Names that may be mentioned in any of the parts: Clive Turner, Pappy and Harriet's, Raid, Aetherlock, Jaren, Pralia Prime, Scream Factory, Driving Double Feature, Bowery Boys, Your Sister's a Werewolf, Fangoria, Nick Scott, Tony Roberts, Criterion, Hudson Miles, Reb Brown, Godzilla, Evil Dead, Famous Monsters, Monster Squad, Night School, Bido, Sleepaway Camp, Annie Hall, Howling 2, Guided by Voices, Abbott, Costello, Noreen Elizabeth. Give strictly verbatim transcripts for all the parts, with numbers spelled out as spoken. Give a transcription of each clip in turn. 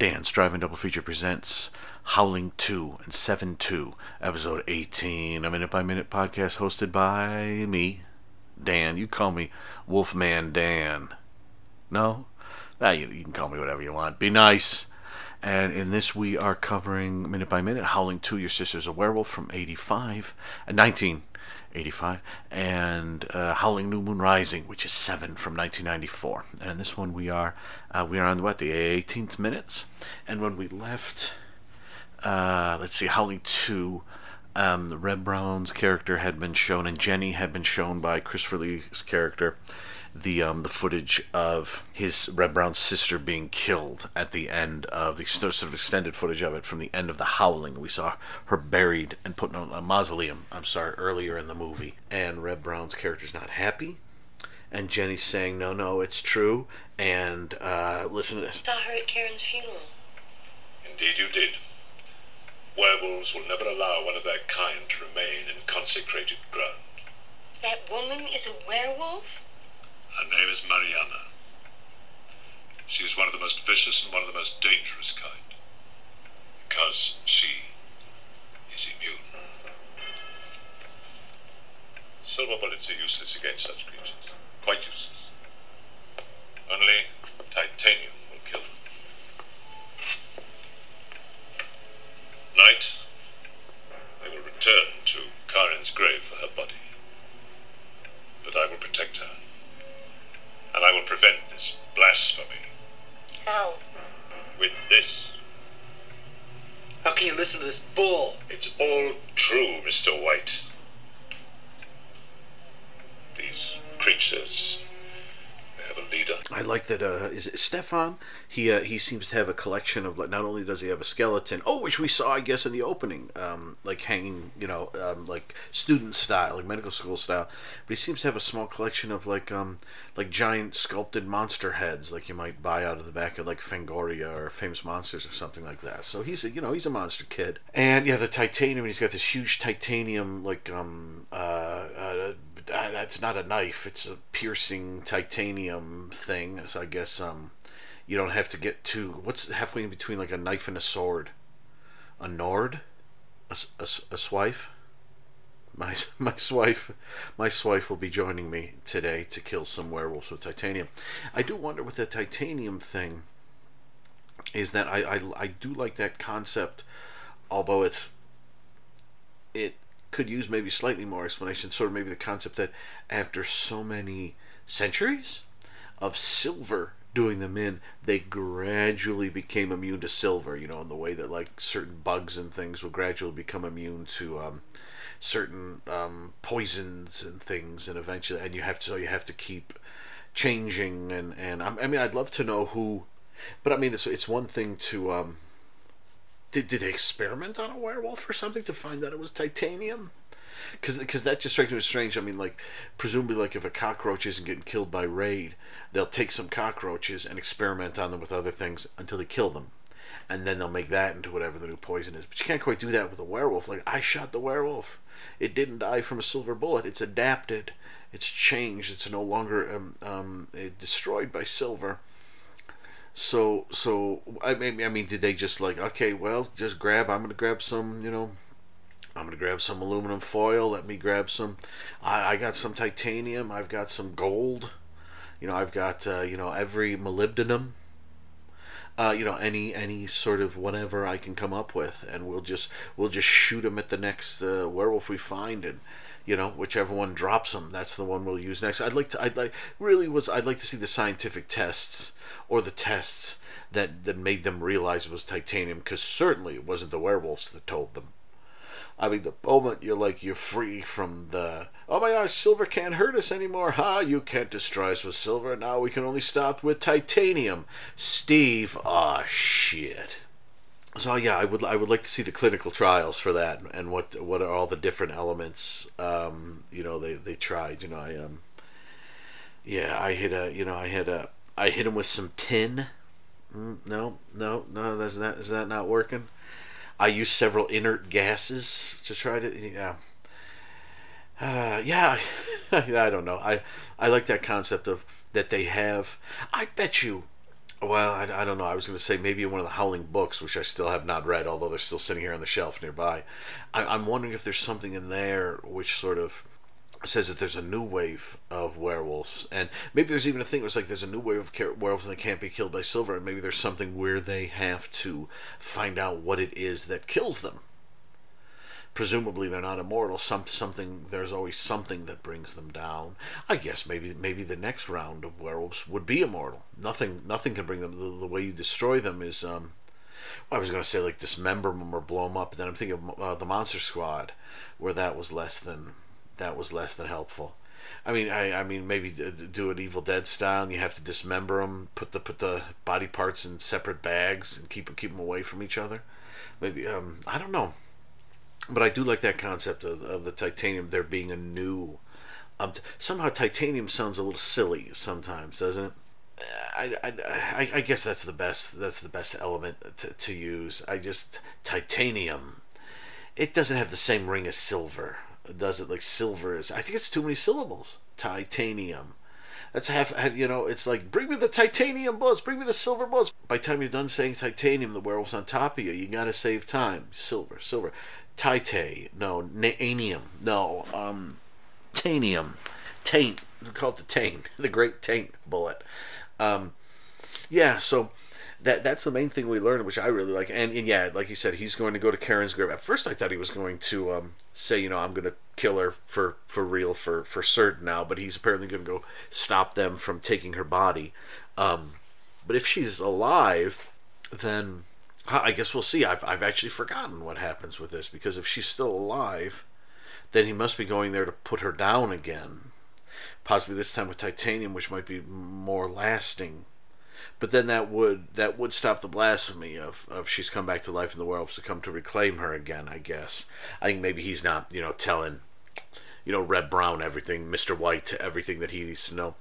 Dance Driving Double Feature presents Howling two and seven two, episode eighteen, a minute by minute podcast hosted by me, Dan. You call me Wolfman Dan. No? Ah, you, you can call me whatever you want. Be nice. And in this, we are covering minute by minute Howling two, Your Sister's a Werewolf from eighty-five, uh, nineteen eighty-five, and uh, Howling New Moon Rising, which is seven from nineteen ninety-four. And in this one, we are uh, we are on what the eighteenth minutes. And when we left, uh, let's see, Howling two, um, Reb Brown's character had been shown, and Jenny had been shown by Christopher Lee's character, the um the footage of his Reb Brown's sister being killed at the end of the sort of extended footage of it from the end of the Howling. We saw her buried and put in a mausoleum, I'm sorry, earlier in the movie. And Reb Brown's character's not happy. And Jenny's saying, no, no, it's true. And uh, listen to this. I saw her at Karen's funeral. Indeed you did. Werewolves will never allow one of their kind to remain in consecrated ground. That woman is a werewolf? Her name is Mariana. She is one of the most vicious and one of the most dangerous kind, because she is immune. Silver bullets are useless against such creatures. Quite useless. Only titanium will kill them. Night, they will return to Karen's grave for her body. But I will protect her. And I will prevent this blasphemy. How? With this. How can you listen to this bull? It's all true, Mister White. These creatures, they have a leader. I like that, uh, is it Stefan? He uh, he seems to have a collection of, like, not only does he have a skeleton, oh, which we saw, I guess, in the opening, um, like hanging, you know, um, like student style, like medical school style, but he seems to have a small collection of, like, um, like giant sculpted monster heads, like you might buy out of the back of, like, Fangoria or Famous Monsters or something like that. So he's a, you know, he's a monster kid. And, yeah, the titanium, he's got this huge titanium, like, um, uh, uh, it's not a knife, it's a piercing titanium thing, so I guess, um, you don't have to get too... What's halfway in between, like, a knife and a sword? A nord? A, a, a swife? My my swife, my swife will be joining me today to kill some werewolves with titanium. I do wonder with the titanium thing is that I, I, I do like that concept, although it, it could use maybe slightly more explanation, sort of maybe the concept that after so many centuries of silver doing them in, they gradually became immune to silver, you know, in the way that, like, certain bugs and things will gradually become immune to um, certain um, poisons and things, and eventually, and you have to, so you have to keep changing, and, and I'm, I mean, I'd love to know who, but I mean, it's it's one thing to, um, did, did they experiment on a werewolf or something to find that it was titanium? Because because that just strikes me as strange. I mean, like, presumably, like, if a cockroach isn't getting killed by Raid, they'll take some cockroaches and experiment on them with other things until they kill them. And then they'll make that into whatever the new poison is. But you can't quite do that with a werewolf. Like, I shot the werewolf. It didn't die from a silver bullet. It's adapted. It's changed. It's no longer um, um, destroyed by silver. So, so I mean, I mean, did they just, like, okay, well, just grab, I'm going to grab some, you know, I'm going to grab some aluminum foil. Let me grab some. I, I got some titanium. I've got some gold. You know, I've got, uh, you know, every molybdenum. Uh, you know, any any sort of whatever I can come up with. And we'll just we'll just shoot them at the next uh, werewolf we find. And, you know, whichever one drops them, that's the one we'll use next. I'd like to, I'd like, really was, I'd like to see the scientific tests or the tests that, that made them realize it was titanium. Because certainly it wasn't the werewolves that told them. I mean, the moment you're like, you're free from the, oh my gosh, silver can't hurt us anymore. Ha, you can't destroy us with silver. Now we can only stop with titanium. Steve, aw, shit. So yeah, I would I would like to see the clinical trials for that and what what are all the different elements, um, you know, they, they tried. You know, I, um, yeah, I hit a, you know, I hit a, I hit him with some tin. Mm, no, no, no, that's not, is that not working? I used several inert gases to try to, yeah. Uh, yeah, I don't know. I, I like that concept of that they have. I bet you Well, I, I don't know. I was going to say maybe in one of the Howling books, which I still have not read, although they're still sitting here on the shelf nearby. I, I'm wondering if there's something in there which sort of says that there's a new wave of werewolves. And maybe there's even a thing that's like there's a new wave of car- werewolves and they can't be killed by silver. And maybe there's something where they have to find out what it is that kills them. Presumably they're not immortal. Some something there's always something that brings them down. I guess maybe maybe the next round of werewolves would be immortal. Nothing nothing can bring them. The, the way you destroy them is um, well, I was gonna say like dismember them or blow them up. But then I'm thinking of uh, the Monster Squad, where that was less than that was less than helpful. I mean I, I mean maybe do an Evil Dead style. And you have to dismember them, put the put the body parts in separate bags and keep keep them away from each other. Maybe um, I don't know. But I do like that concept of, of the titanium there being a new... Um, t- somehow titanium sounds a little silly sometimes, doesn't it? I, I, I, I guess that's the best that's the best element to, to use. I just... Titanium. It doesn't have the same ring as silver, does it? Like silver is... I think it's too many syllables. Titanium. That's half... You know, it's like, bring me the titanium bullets, bring me the silver bullets. By the time you're done saying titanium, the werewolf's on top of you. You gotta save time. Silver, silver... Titay, no, Naanium, no, um, Tanium, Taint, we call it the Taint, the Great Taint Bullet. Um, yeah, so that that's the main thing we learned, which I really like. And, and yeah, like you said, he's going to go to Karen's grave. At first I thought he was going to um, say, you know, I'm going to kill her for, for real, for, for certain now, but he's apparently going to go stop them from taking her body. Um, but if she's alive, then... I guess we'll see. I've I've actually forgotten what happens with this, because if she's still alive, then he must be going there to put her down again. Possibly this time with titanium, which might be more lasting. But then that would that would stop the blasphemy of, of she's come back to life and the werewolves to come to reclaim her again, I guess. I think maybe he's not, you know, telling, you know, Red Brown everything, Mister White everything that he needs to know.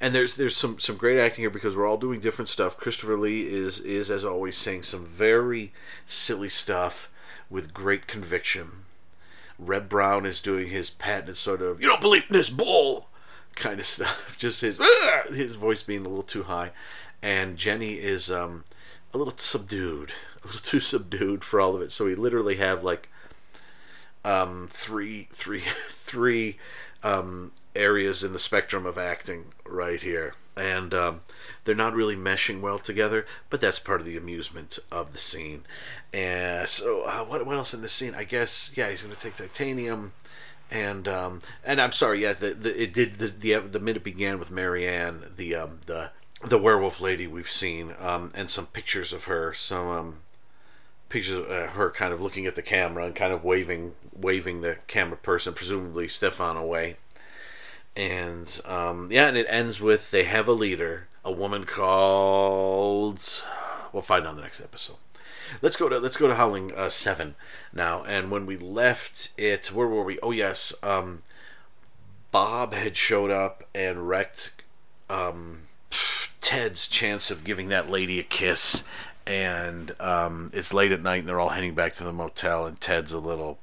And there's there's some, some great acting here, because we're all doing different stuff. Christopher Lee is, is, as always, saying some very silly stuff with great conviction. Reb Brown is doing his patented sort of, you don't believe in this bull, kind of stuff. Just his his voice being a little too high. And Jenny is um, a little subdued, a little too subdued for all of it. So we literally have like um, three, three, three... Um, areas in the spectrum of acting right here, and um, they're not really meshing well together, but that's part of the amusement of the scene. And so uh, what what else in this scene? I guess, yeah, he's going to take titanium, and um, and I'm sorry, yeah, the, the, it did the, the the minute began with Marianne, the um, the the werewolf lady we've seen, um, and some pictures of her, some um, pictures of her kind of looking at the camera and kind of waving waving the camera person, presumably Stefan, away. And, um, yeah, and it ends with, they have a leader, a woman called, we'll find out in the next episode. Let's go to, let's go to Howling uh, seven now. And when we left it, where were we? Oh, yes. Um, Bob had showed up and wrecked, um, Ted's chance of giving that lady a kiss. And, um, it's late at night and they're all heading back to the motel, and Ted's a little,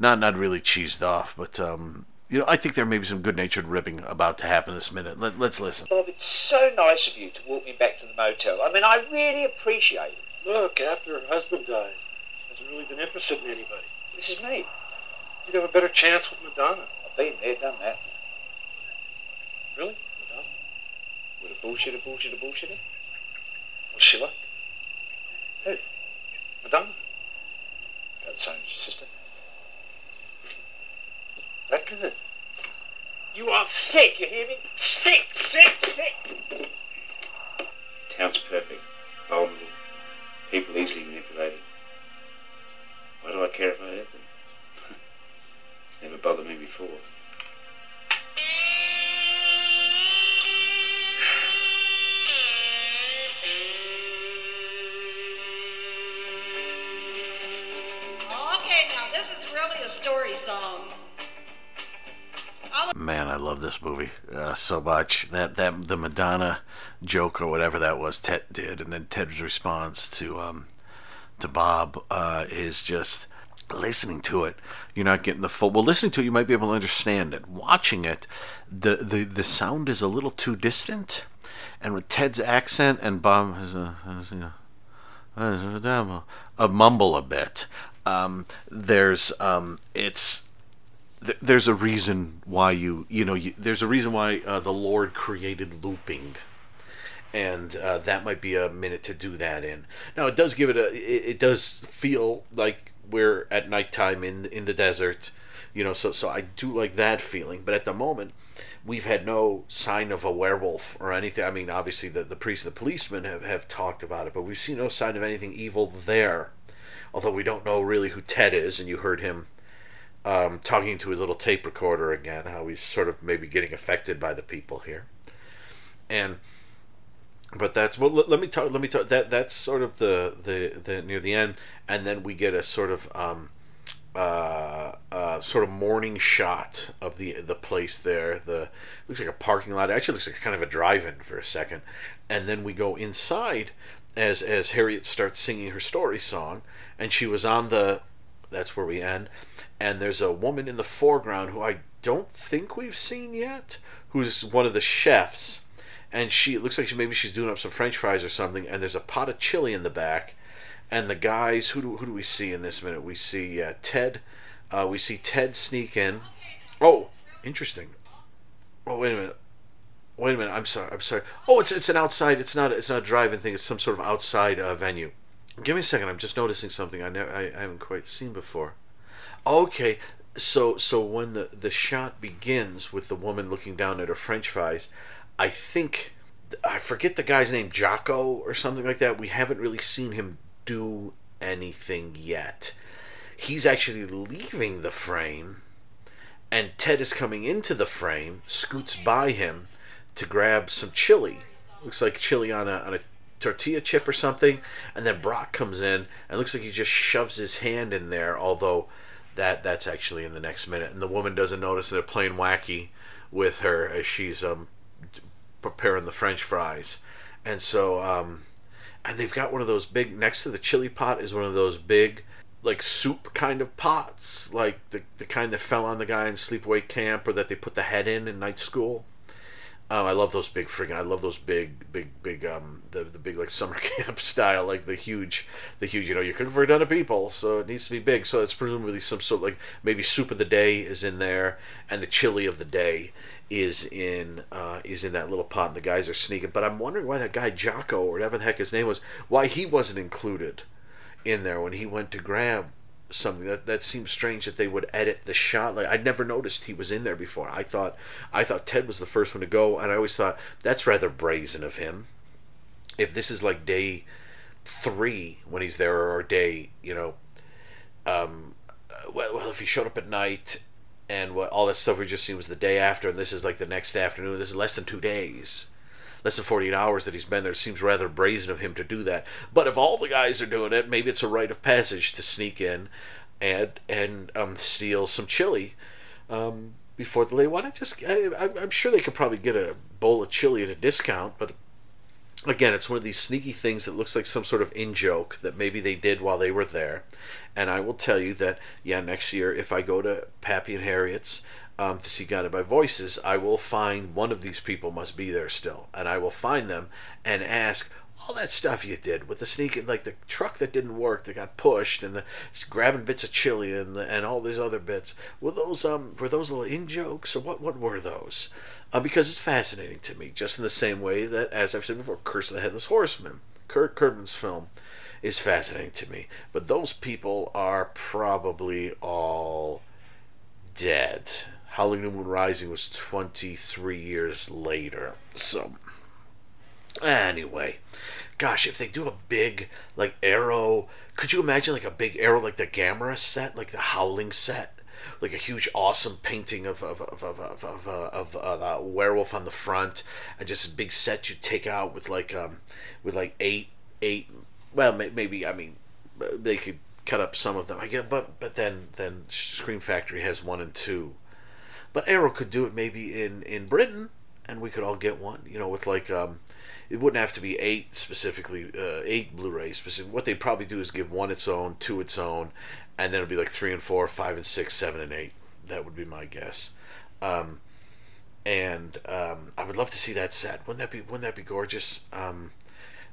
not, not really cheesed off, but, um, you know, I think there may be some good-natured ribbing about to happen this minute. Let, let's listen. Bob, it's so nice of you to walk me back to the motel. I mean, I really appreciate it. Look, after her husband died, she hasn't really been interested in anybody. This is me. You'd have a better chance with Madonna. I've been there, done that. Really? Madonna? With a bullshitter, bullshitter, bullshitter? What's she like? Who? Madonna? About the same as your sister. That good. You are sick, you hear me? Sick, sick, sick. Town's perfect, vulnerable, people easily manipulated. Why do I care if I hurt them? It's never bothered me before. Okay, now this is really a story song. Man, I love this movie uh, so much. That that the Madonna joke or whatever that was, Ted did, and then Ted's response to um to Bob uh, is just listening to it. You're not getting the full. Well, listening to it, you might be able to understand it. Watching it, the the the sound is a little too distant. and with Ted's accent and Bob, a mumble a bit. Um, there's um, it's th- there's a reason why you you know you, there's a reason why uh, the Lord created looping. And uh, that might be a minute to do that in. Now it does give it a. It, it does feel like we're at nighttime in in the desert, you know. So so I do like that feeling. But at the moment, we've had no sign of a werewolf or anything. I mean, obviously the the priest and the policeman have, have talked about it, but we've seen no sign of anything evil there. Although we don't know really who Ted is, and you heard him um, talking to his little tape recorder again, how he's sort of maybe getting affected by the people here, and. But that's well. Let, let me talk. Let me talk. That that's sort of the, the, the near the end, and then we get a sort of um, uh, uh, sort of morning shot of the the place there. The looks like a parking lot. It actually looks like kind of a drive-in for a second, and then we go inside as as Harriet starts singing her story song, and she was on the. That's where we end, and there's a woman in the foreground who I don't think we've seen yet, who's one of the chefs. And she it looks like she, maybe she's doing up some French fries or something. And there's a pot of chili in the back. And the guys, who do who do we see in this minute? We see uh, Ted. Uh, we see Ted sneak in. Oh, interesting. Oh, wait a minute. Wait a minute. I'm sorry. I'm sorry. Oh, it's it's an outside. It's not it's not a drive-in thing. It's some sort of outside uh, venue. Give me a second. I'm just noticing something I never I, I haven't quite seen before. Okay. So so when the the shot begins with the woman looking down at her French fries. I think, I forget the guy's name, Jocko or something like that. We haven't really seen him do anything yet. He's actually leaving the frame, and Ted is coming into the frame, scoots by him to grab some chili. Looks like chili on a on a tortilla chip or something. And then Brock comes in, and looks like he just shoves his hand in there, although that that's actually in the next minute. And the woman doesn't notice, and they're playing wacky with her as she's... um. preparing the French fries, and so um and they've got one of those big, next to the chili pot is one of those big like soup kind of pots, like the the kind that fell on the guy in Sleepaway Camp, or that they put the head in in Night School. um I love those big friggin' I love those big big big um the, the big like summer camp style, like the huge the huge you know, you're cooking for a ton of people, so it needs to be big. So it's presumably some sort of like maybe soup of the day is in there, and the chili of the day is in uh, is in that little pot, and the guys are sneaking. But I'm wondering why that guy Jocko, or whatever the heck his name was, why he wasn't included in there when he went to grab something. That that seems strange that they would edit the shot. Like, I never noticed he was in there before. I thought I thought Ted was the first one to go, and I always thought that's rather brazen of him. If this is like day three when he's there, or day, you know, um, well, well, if he showed up at night. And what all that stuff we just seen was the day after, and this is like the next afternoon. This is less than two days, less than forty-eight hours that he's been there. It seems rather brazen of him to do that. But if all the guys are doing it, maybe it's a rite of passage to sneak in and and um, steal some chili um, before the lay. Why not just? I, I'm sure they could probably get a bowl of chili at a discount, but. Again, it's one of these sneaky things that looks like some sort of in-joke that maybe they did while they were there. And I will tell you that, yeah, next year, if I go to Pappy and Harriet's um, to see Guided by Voices, I will find one of these people must be there still. And I will find them and ask, all that stuff you did with the sneaking, like the truck that didn't work, that got pushed, and the grabbing bits of chili and the, and all these other bits, were those um were those little in jokes, or what what were those? Uh, because it's fascinating to me, just in the same way that, as I've said before, Curse of the Headless Horseman, Kurt Kurtman's film, is fascinating to me. But those people are probably all dead. Howling New Moon Rising was twenty-three years later, so. Anyway, gosh, if they do a big, like, Arrow, could you imagine, like, a big Arrow, like the Gamera set, like the Howling set? Like a huge, awesome painting of of of of of of, of, of uh, the werewolf on the front, and just a big set you take out with, like, um, with, like, eight, eight, well, maybe, I mean, they could cut up some of them, I guess, but, but then, then Scream Factory has one and two. But Arrow could do it maybe in, in Britain, and we could all get one, you know, with, like, um... it wouldn't have to be eight specifically, uh, eight Blu-rays specifically. What they'd probably do is give one its own, two its own, and then it'll be like three and four, five and six, seven and eight. That would be my guess. Um, and um, I would love to see that set. Wouldn't that be Wouldn't that be gorgeous? Um,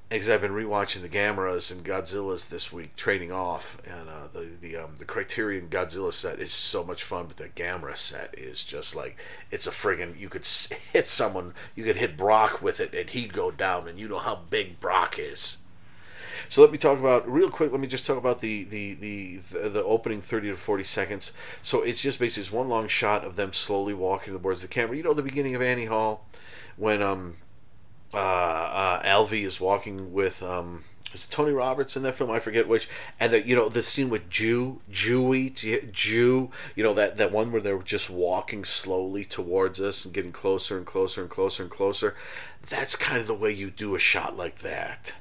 because I've been rewatching the Gameras and Godzillas this week, trading off, and uh, the the um, the Criterion Godzilla set is so much fun, but the Gamera set is just like, it's a friggin', you could hit someone, you could hit Brock with it, and he'd go down, and you know how big Brock is. So let me talk about, real quick, let me just talk about the the, the, the, the opening thirty to forty seconds. So it's just basically just one long shot of them slowly walking towards the camera. You know, the beginning of Annie Hall, when um uh, uh, Alvy is walking with, um, is it Tony Roberts in that film? I forget which. And, the, you know, the scene with Jew, Jewy, Jew, you know, that, that one where they're just walking slowly towards us and getting closer and closer and closer and closer. That's kind of the way you do a shot like that,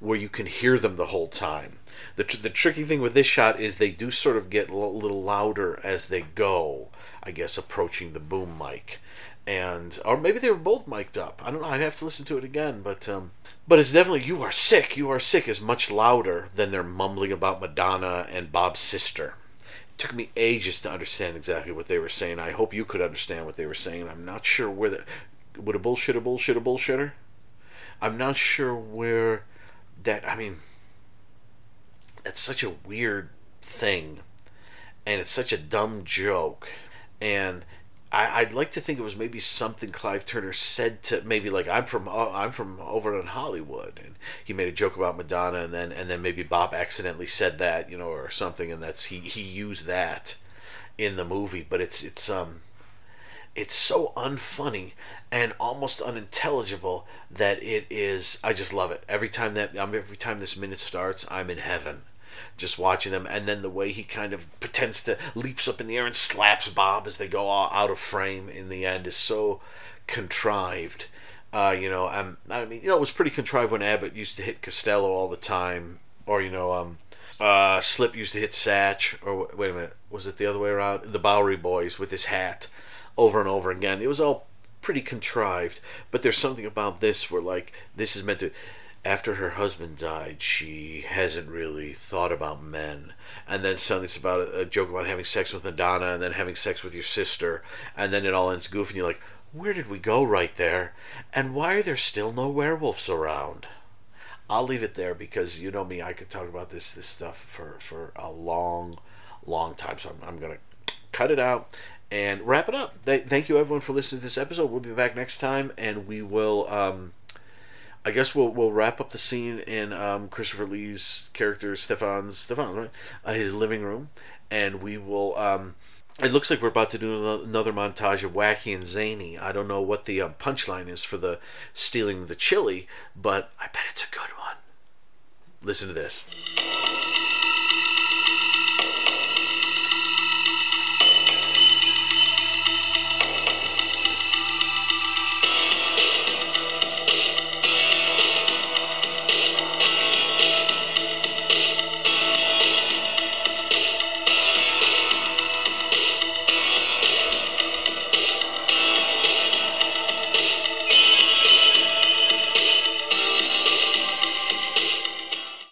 where you can hear them the whole time. The tr- the tricky thing with this shot is they do sort of get a l- little louder as they go, I guess, approaching the boom mic. And, or maybe they were both mic'd up. I don't know. I'd have to listen to it again. But um, but it's definitely, "You Are Sick, You Are Sick" is much louder than they're mumbling about Madonna and Bob's sister. It took me ages to understand exactly what they were saying. I hope you could understand what they were saying. I'm not sure where the... Would a bullshitter bullshit a bullshitter? I'm not sure where... That, I mean, that's such a weird thing, and it's such a dumb joke, and I, I'd like to think it was maybe something Clive Turner said to, maybe like, I'm from oh, I'm from over in Hollywood, and he made a joke about Madonna, and then and then maybe Bob accidentally said that, you know, or something, and that's he he used that in the movie, but it's it's um. It's so unfunny and almost unintelligible that it is. I just love it every time that every time this minute starts. I'm in heaven, just watching them. And then the way he kind of pretends to leaps up in the air and slaps Bob as they go out of frame in the end is so contrived. Uh, you know, I'm. I mean, you know, it was pretty contrived when Abbott used to hit Costello all the time, or you know, um. Uh, Slip used to hit Satch, or wait a minute, was it the other way around? The Bowery Boys with his hat. Over and over again. It was all pretty contrived, but there's something about this where, like, this is meant to... After her husband died, she hasn't really thought about men. And then suddenly it's about a joke about having sex with Madonna and then having sex with your sister. And then it all ends goofy, and you're like, where did we go right there? And why are there still no werewolves around? I'll leave it there because, you know me, I could talk about this this stuff for, for a long, long time. So I'm, I'm going to cut it out and wrap it up. Thank you, everyone, for listening to this episode. We'll be back next time, and we will, um, I guess we'll we'll wrap up the scene in um, Christopher Lee's character, Stefan's, Stefan, right? Uh, his living room. And we will, um, it looks like we're about to do another montage of wacky and zany. I don't know what the um, punchline is for the stealing the chili, but I bet it's a good one. Listen to this.